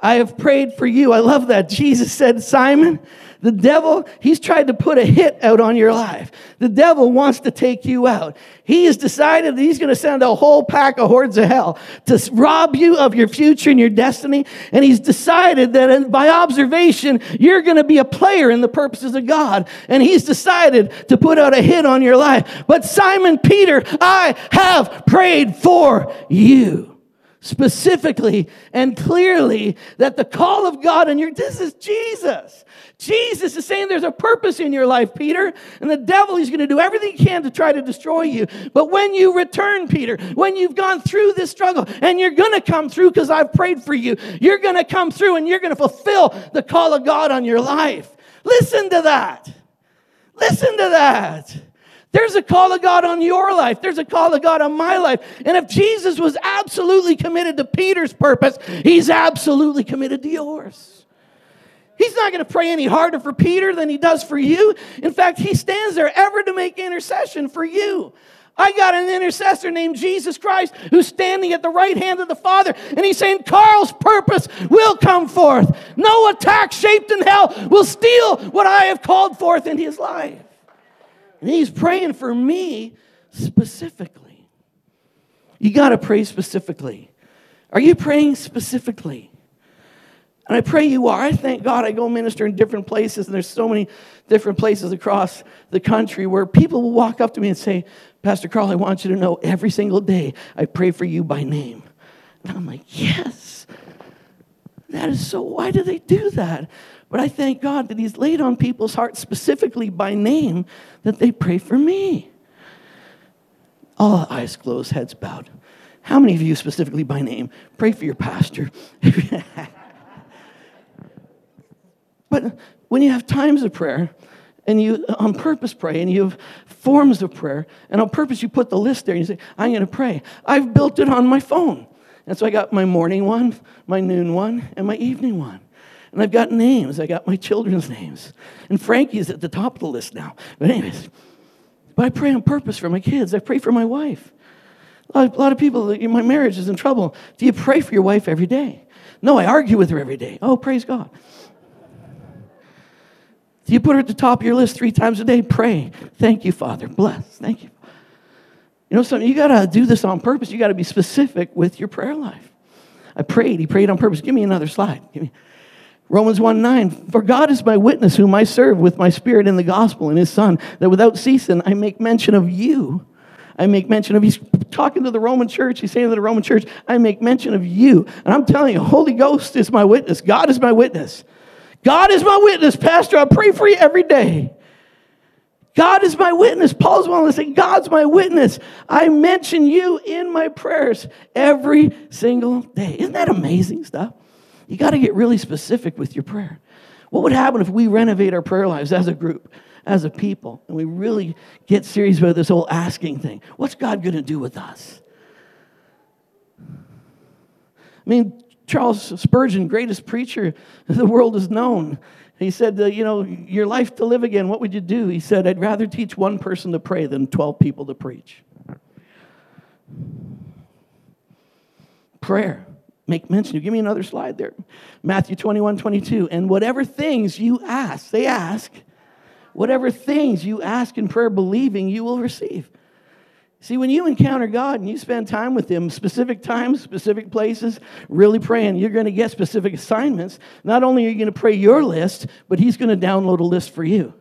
I have prayed for you. I love that. Jesus said, Simon, the devil, he's tried to put a hit out on your life. The devil wants to take you out. He has decided that he's going to send a whole pack of hordes of hell to rob you of your future and your destiny. And he's decided that by observation, you're going to be a player in the purposes of God. And he's decided to put out a hit on your life. But Simon Peter, I have prayed for you. Specifically and clearly that the call of God in your, this is Jesus. Jesus is saying there's a purpose in your life, Peter. And the devil, he's going to do everything he can to try to destroy you. But when you return, Peter, when you've gone through this struggle, and you're going to come through because I've prayed for you, you're going to come through and you're going to fulfill the call of God on your life. Listen to that. Listen to that. There's a call of God on your life. There's a call of God on my life. And if Jesus was absolutely committed to Peter's purpose, He's absolutely committed to yours. He's not going to pray any harder for Peter than He does for you. In fact, He stands there ever to make intercession for you. I got an intercessor named Jesus Christ who's standing at the right hand of the Father, and He's saying, Carl's purpose will come forth. No attack shaped in hell will steal what I have called forth in his life. And He's praying for me specifically. You got to pray specifically. Are you praying specifically? And I pray you are. I thank God I go minister in different places, and there's so many different places across the country where people will walk up to me and say, Pastor Carl, I want you to know every single day I pray for you by name. And I'm like, yes. That is so, why do they do that? But I thank God that He's laid on people's hearts specifically by name that they pray for me. All eyes closed, heads bowed. How many of you specifically by name pray for your pastor? But when you have times of prayer, and you on purpose pray, and you have forms of prayer, and on purpose you put the list there, and you say, I'm going to pray. I've built it on my phone. And so I got my morning one, my noon one, and my evening one. And I've got names. I got my children's names. And Frankie's at the top of the list now. But anyways, but I pray on purpose for my kids. I pray for my wife. A lot of, a lot of people, my marriage is in trouble. Do you pray for your wife every day? No, I argue with her every day. Oh, praise God. Do you put her at the top of your list three times a day? Pray. Thank you, Father. Bless. Thank you. You know something? You got to do this on purpose. You got to be specific with your prayer life. I prayed. He prayed on purpose. Give me another slide. Give me Romans one nine, for God is my witness whom I serve with my spirit in the gospel and his son, that without ceasing I make mention of you. I make mention of, he's talking to the Roman church, he's saying to the Roman church, I make mention of you. And I'm telling you, Holy Ghost is my witness. God is my witness. God is my witness, Pastor. I pray for you every day. God is my witness. Paul's willing to say, God's my witness. I mention you in my prayers every single day. Isn't that amazing stuff? You got to get really specific with your prayer. What would happen if we renovate our prayer lives as a group, as a people, and we really get serious about this whole asking thing? What's God going to do with us? I mean, Charles Spurgeon, greatest preacher the world has known, he said, you know, your life to live again, what would you do? He said, I'd rather teach one person to pray than twelve people to preach. Prayer. Make mention. Give me another slide there. Matthew twenty-one, twenty-two. And whatever things you ask, they ask, whatever things you ask in prayer, believing, you will receive. See, when you encounter God and you spend time with Him, specific times, specific places, really praying, you're going to get specific assignments. Not only are you going to pray your list, but He's going to download a list for you.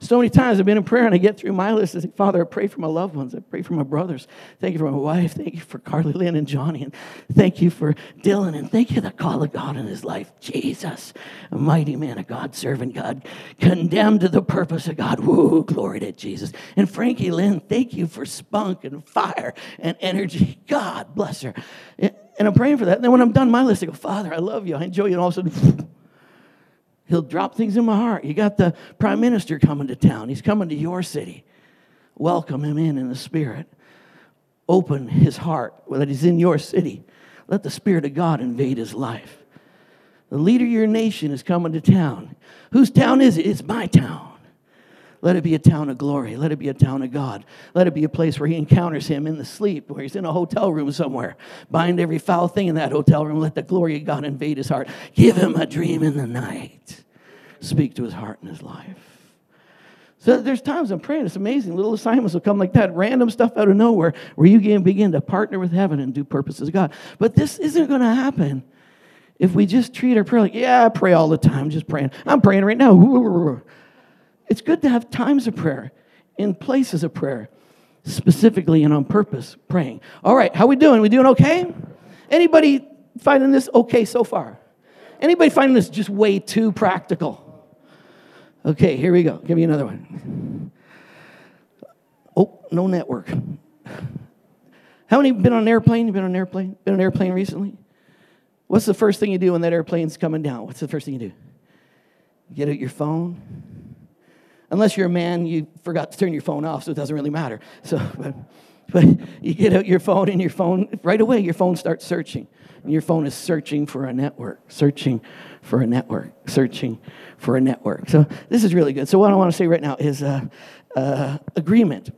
So many times I've been in prayer and I get through my list and say, Father, I pray for my loved ones. I pray for my brothers. Thank you for my wife. Thank you for Carly Lynn and Johnny. And thank you for Dylan. And thank you for the call of God in his life. Jesus, a mighty man of God, servant God, condemned to the purpose of God. Woo, glory to Jesus. And Frankie Lynn, thank you for spunk and fire and energy. God bless her. And I'm praying for that. And then when I'm done my list, I go, Father, I love you. I enjoy you. And all of a sudden, He'll drop things in my heart. You got the prime minister coming to town. He's coming to your city. Welcome him in in the spirit. Open his heart that he's in your city. Let the Spirit of God invade his life. The leader of your nation is coming to town. Whose town is it? It's my town. Let it be a town of glory. Let it be a town of God. Let it be a place where he encounters him in the sleep, where he's in a hotel room somewhere. Bind every foul thing in that hotel room. Let the glory of God invade his heart. Give him a dream in the night. Speak to his heart and his life. So there's times I'm praying. It's amazing. Little assignments will come like that. Random stuff out of nowhere where you can begin to partner with heaven and do purposes of God. But this isn't going to happen if we just treat our prayer like, yeah, I pray all the time. Just praying. I'm praying right now. It's good to have times of prayer, in places of prayer, specifically and on purpose praying. All right, how we doing? We doing okay? Anybody finding this okay so far? Anybody finding this just way too practical? Okay, here we go. Give me another one. Oh, no network. How many been on an airplane? You been on an airplane? Been on an airplane recently? What's the first thing you do when that airplane's coming down? What's the first thing you do? Get out your phone. Unless you're a man, you forgot to turn your phone off, so it doesn't really matter. So, but, but you get out your phone, and your phone, right away, your phone starts searching. And your phone is searching for a network, searching for a network, searching for a network. So this is really good. So what I want to say right now is uh, uh, agreement.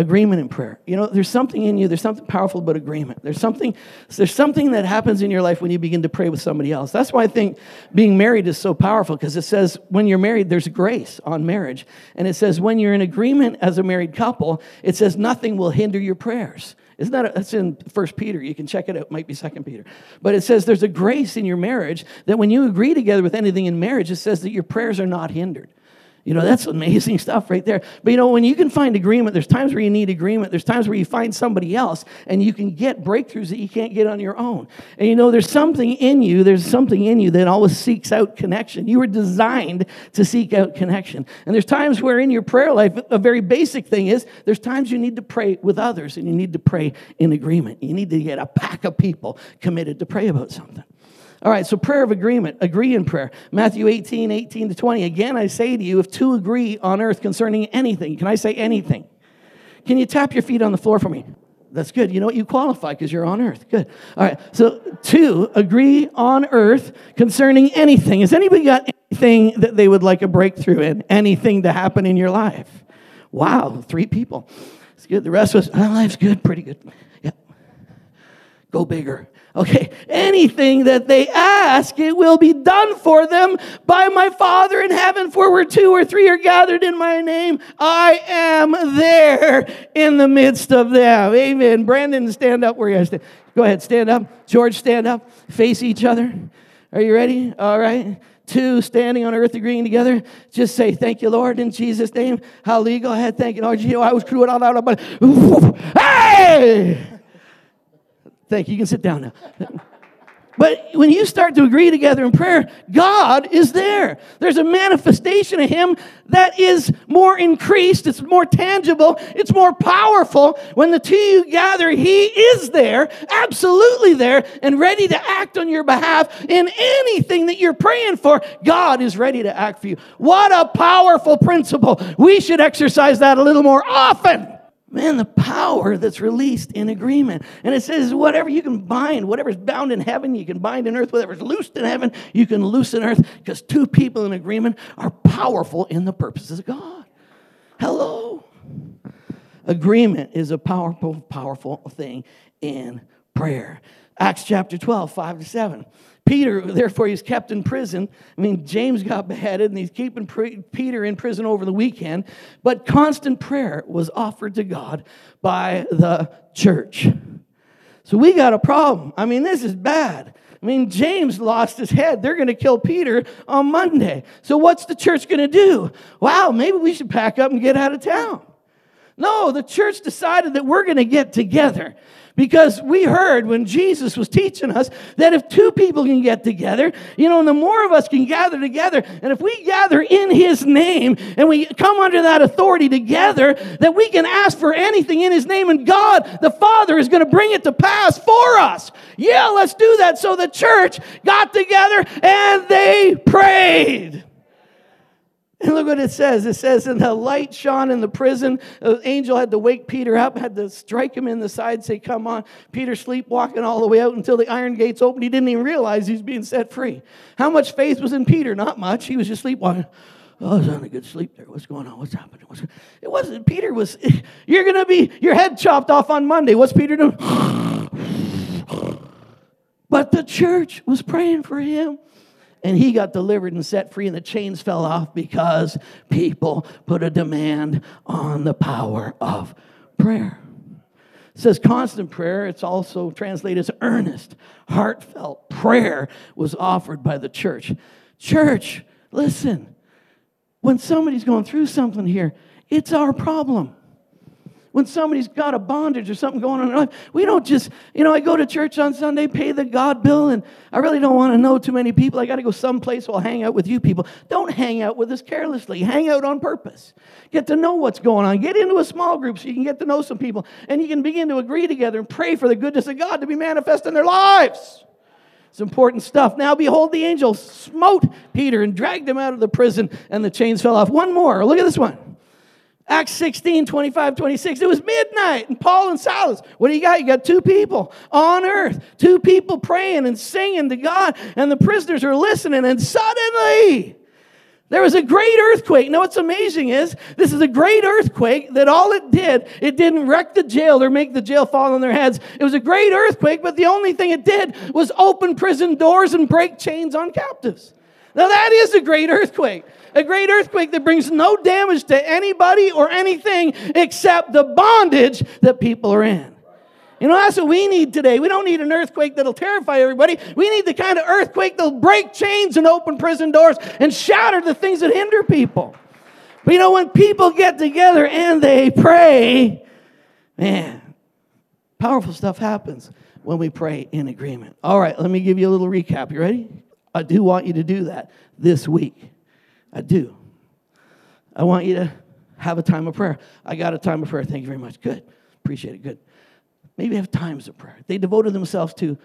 Agreement in prayer. You know, there's something in you, there's something powerful about agreement. There's something there's something that happens in your life when you begin to pray with somebody else. That's why I think being married is so powerful, because it says when you're married, there's grace on marriage. And it says when you're in agreement as a married couple, it says nothing will hinder your prayers. Isn't that, a, that's in First Peter. You can check it out. It might be Second Peter. But it says there's a grace in your marriage that when you agree together with anything in marriage, it says that your prayers are not hindered. You know, that's amazing stuff right there. But, you know, when you can find agreement, there's times where you need agreement. There's times where you find somebody else and you can get breakthroughs that you can't get on your own. And, you know, there's something in you. There's something in you that always seeks out connection. You were designed to seek out connection. And there's times where in your prayer life, a very basic thing is there's times you need to pray with others and you need to pray in agreement. You need to get a pack of people committed to pray about something. All right, so prayer of agreement, agree in prayer. Matthew eighteen, eighteen to twenty. Again, I say to you, if two agree on earth concerning anything, can I say anything? Can you tap your feet on the floor for me? That's good. You know what? You qualify because you're on earth. Good. All right, so two agree on earth concerning anything. Has anybody got anything that they would like a breakthrough in? Anything to happen in your life? Wow, three people. It's good. The rest was, my life's good, pretty good. Yep. Go bigger. Okay, anything that they ask, it will be done for them by my Father in heaven, for where two or three are gathered in my name, I am there in the midst of them. Amen. Brandon, stand up where you stand. Go ahead, stand up. George, stand up. Face each other. Are you ready? All right. Two standing on earth agreeing together, just say, thank you, Lord, in Jesus' name. Hallelujah. Go ahead, thank you, Lord. You know, I was screwing all out, but hey! Thank you. You can sit down now. But when you start to agree together in prayer, God is there. There's a manifestation of Him that is more increased. It's more tangible. It's more powerful. When the two of you gather, He is there, absolutely there, and ready to act on your behalf in anything that you're praying for. God is ready to act for you. What a powerful principle. We should exercise that a little more often. Man, the power that's released in agreement. And it says whatever you can bind, whatever's bound in heaven, you can bind in earth. Whatever's loosed in heaven, you can loose in earth. Because two people in agreement are powerful in the purposes of God. Hello. Agreement is a powerful, powerful thing in prayer. Acts chapter twelve, five to seven. Peter, therefore, he's kept in prison. I mean, James got beheaded, and he's keeping pre- Peter in prison over the weekend. But constant prayer was offered to God by the church. So we got a problem. I mean, this is bad. I mean, James lost his head. They're going to kill Peter on Monday. So what's the church going to do? Wow, maybe we should pack up and get out of town. No, the church decided that we're going to get together. Because we heard when Jesus was teaching us that if two people can get together, you know, and the more of us can gather together, and if we gather in his name and we come under that authority together, that we can ask for anything in his name, and God the Father is going to bring it to pass for us. Yeah, let's do that. So the church got together and they prayed. And look what it says. It says, and the light shone in the prison. The angel had to wake Peter up, had to strike him in the side, say, come on. Peter sleepwalking all the way out until the iron gates opened. He didn't even realize he was being set free. How much faith was in Peter? Not much. He was just sleepwalking. Oh, I was on a good sleep there. What's going on? What's happening? What's... It wasn't. Peter was, you're going to be, your head chopped off on Monday. What's Peter doing? But the church was praying for him. And he got delivered and set free, and the chains fell off because people put a demand on the power of prayer. It says constant prayer. It's also translated as earnest, heartfelt prayer was offered by the church. Church, listen, when somebody's going through something here, it's our problem. When somebody's got a bondage or something going on in their life, we don't just, you know, I go to church on Sunday, pay the God bill, and I really don't want to know too many people. I got to go someplace, so I'll hang out with you people. Don't hang out with us carelessly. Hang out on purpose. Get to know what's going on. Get into a small group so you can get to know some people, and you can begin to agree together and pray for the goodness of God to be manifest in their lives. It's important stuff. Now behold, the angel smote Peter and dragged him out of the prison, and the chains fell off. One more. Look at this one. Acts sixteen, twenty-five, twenty-six, it was midnight, and Paul and Silas, what do you got? You got two people on earth, two people praying and singing to God, and the prisoners are listening, and suddenly there was a great earthquake. Now what's amazing is, this is a great earthquake that all it did, it didn't wreck the jail or make the jail fall on their heads. It was a great earthquake, but the only thing it did was open prison doors and break chains on captives. Now that is a great earthquake. A great earthquake that brings no damage to anybody or anything except the bondage that people are in. You know, that's what we need today. We don't need an earthquake that'll terrify everybody. We need the kind of earthquake that'll break chains and open prison doors and shatter the things that hinder people. But you know, when people get together and they pray, man, powerful stuff happens when we pray in agreement. All right, let me give you a little recap. You ready? I do want you to do that this week. I do. I want you to have a time of prayer. I got a time of prayer. Thank you very much. Good. Appreciate it. Good. Maybe have times of prayer. They devoted themselves to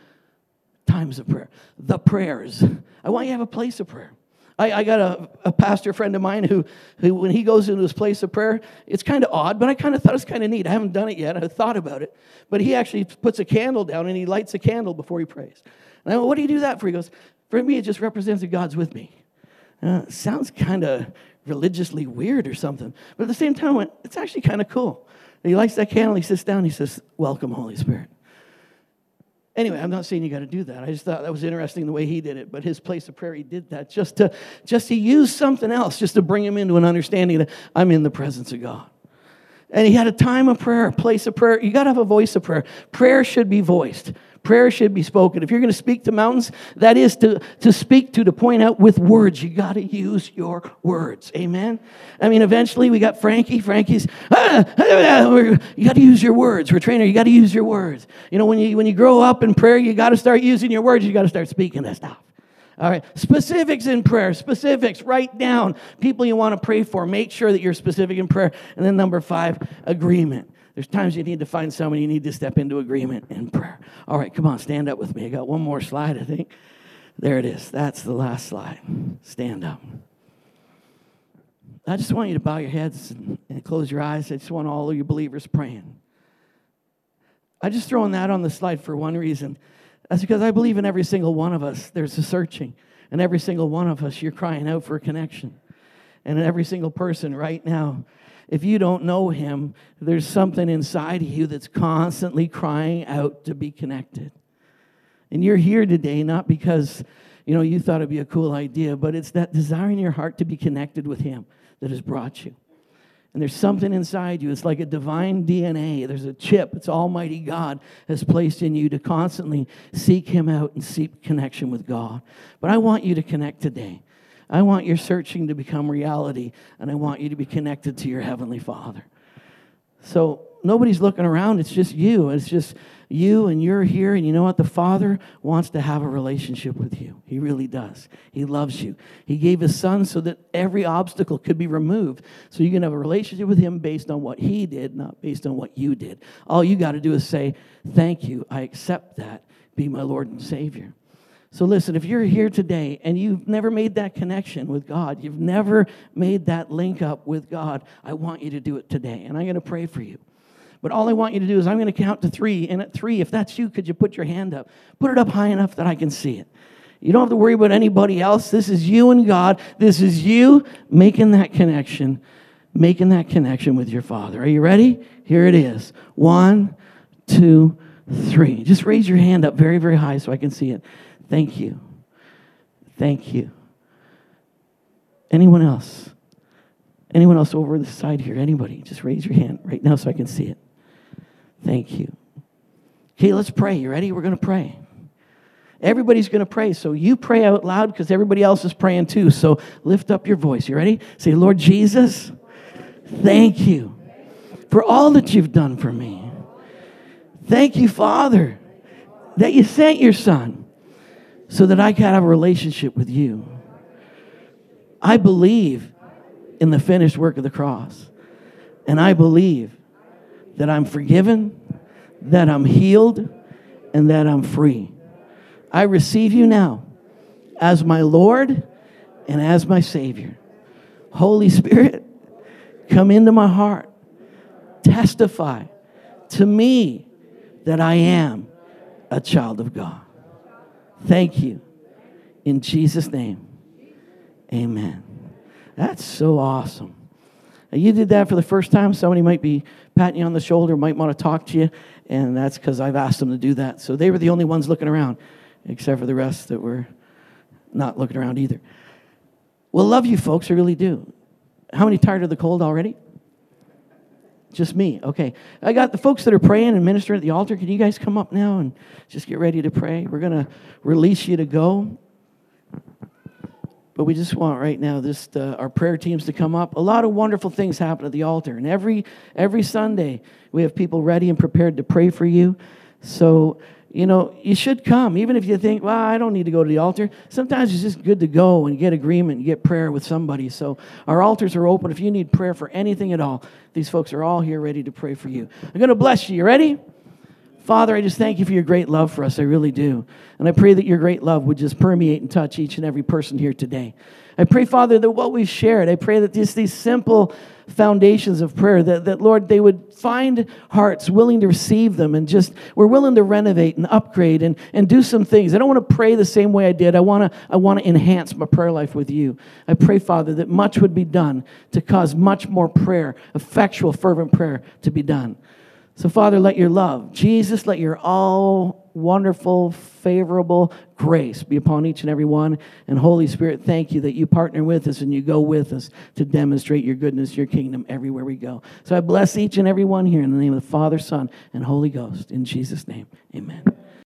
times of prayer. The prayers. I want you to have a place of prayer. I, I got a, a pastor friend of mine who, who, when he goes into his place of prayer, it's kind of odd, but I kind of thought it's kind of neat. I haven't done it yet. I thought about it. But he actually puts a candle down, and he lights a candle before he prays. And I went, what do you do that for? He goes, for me, it just represents that God's with me. Uh, sounds kind of religiously weird or something. But at the same time, I went, it's actually kind of cool. And he lights that candle, he sits down, he says, welcome, Holy Spirit. Anyway, I'm not saying you got to do that. I just thought that was interesting the way he did it. But his place of prayer, he did that just to, just to use something else, just to bring him into an understanding that I'm in the presence of God. And he had a time of prayer, a place of prayer. You got to have a voice of prayer. Prayer should be voiced. Prayer should be spoken. If you're going to speak to mountains, that is to, to speak to, to point out with words. You got to use your words. Amen? I mean, eventually we got Frankie. Frankie's, ah, ah, you got to use your words. We're trainer. You got to use your words. You know, when you when you grow up in prayer, you got to start using your words. You got to start speaking that stuff. All right, specifics in prayer, specifics, write down people you want to pray for. Make sure that you're specific in prayer. And then number five, agreement. There's times you need to find someone, you need to step into agreement in prayer. All right, come on, stand up with me. I got one more slide, I think. There it is. That's the last slide. Stand up. I just want you to bow your heads and, and close your eyes. I just want all of you believers praying. I'm just throwing that on the slide for one reason. That's because I believe in every single one of us, there's a searching. And every single one of us, you're crying out for a connection. And every single person right now, if you don't know him, there's something inside of you that's constantly crying out to be connected. And you're here today not because, you know, you thought it'd be a cool idea, but it's that desire in your heart to be connected with him that has brought you. And there's something inside you. It's like a divine D N A. There's a chip. It's Almighty God has placed in you to constantly seek him out and seek connection with God. But I want you to connect today. I want your searching to become reality, and I want you to be connected to your Heavenly Father. So nobody's looking around. It's just you. It's just you, and you're here, and you know what? The Father wants to have a relationship with you. He really does. He loves you. He gave his Son so that every obstacle could be removed, so you can have a relationship with him based on what he did, not based on what you did. All you got to do is say, thank you. I accept that. Be my Lord and Savior. So listen, if you're here today and you've never made that connection with God, you've never made that link up with God, I want you to do it today, and I'm going to pray for you. But all I want you to do is I'm going to count to three, and at three, if that's you, could you put your hand up? Put it up high enough that I can see it. You don't have to worry about anybody else. This is you and God. This is you making that connection, making that connection with your Father. Are you ready? Here it is. One, two, three. Just raise your hand up very, very high so I can see it. Thank you. Thank you. Anyone else? Anyone else over the side here? Anybody? Just raise your hand right now so I can see it. Thank you. Okay, let's pray. You ready? We're going to pray. Everybody's going to pray. So you pray out loud because everybody else is praying too. So lift up your voice. You ready? Say, Lord Jesus, thank you for all that you've done for me. Thank you, Father, that you sent your Son, so that I can have a relationship with you. I believe in the finished work of the cross. And I believe that I'm forgiven, that I'm healed, and that I'm free. I receive you now as my Lord and as my Savior. Holy Spirit, come into my heart. Testify to me that I am a child of God. Thank you. In Jesus' name, amen. That's so awesome. Now, you did that for the first time. Somebody might be patting you on the shoulder, might want to talk to you, and that's because I've asked them to do that. So they were the only ones looking around, except for the rest that were not looking around either. Well, love you folks, I really do. How many tired of the cold already? Just me, okay. I got the folks that are praying and ministering at the altar. Can you guys come up now and just get ready to pray? We're going to release you to go. But we just want right now just uh, our prayer teams to come up. A lot of wonderful things happen at the altar. And every every Sunday, we have people ready and prepared to pray for you. So, you know, you should come. Even if you think, well, I don't need to go to the altar. Sometimes it's just good to go and get agreement and get prayer with somebody. So our altars are open. If you need prayer for anything at all, these folks are all here ready to pray for you. I'm going to bless you. You ready? Father, I just thank you for your great love for us. I really do. And I pray that your great love would just permeate and touch each and every person here today. I pray, Father, that what we've shared, I pray that just these simple foundations of prayer, that, that, Lord, they would find hearts willing to receive them and just, we're willing to renovate and upgrade and, and do some things. I don't want to pray the same way I did. I want to I want to enhance my prayer life with you. I pray, Father, that much would be done to cause much more prayer, effectual, fervent prayer to be done. So, Father, let your love, Jesus, let your all wonderful, favorable grace be upon each and every one. And Holy Spirit, thank you that you partner with us and you go with us to demonstrate your goodness, your kingdom everywhere we go. So I bless each and every one here in the name of the Father, Son, and Holy Ghost. In Jesus' name, amen.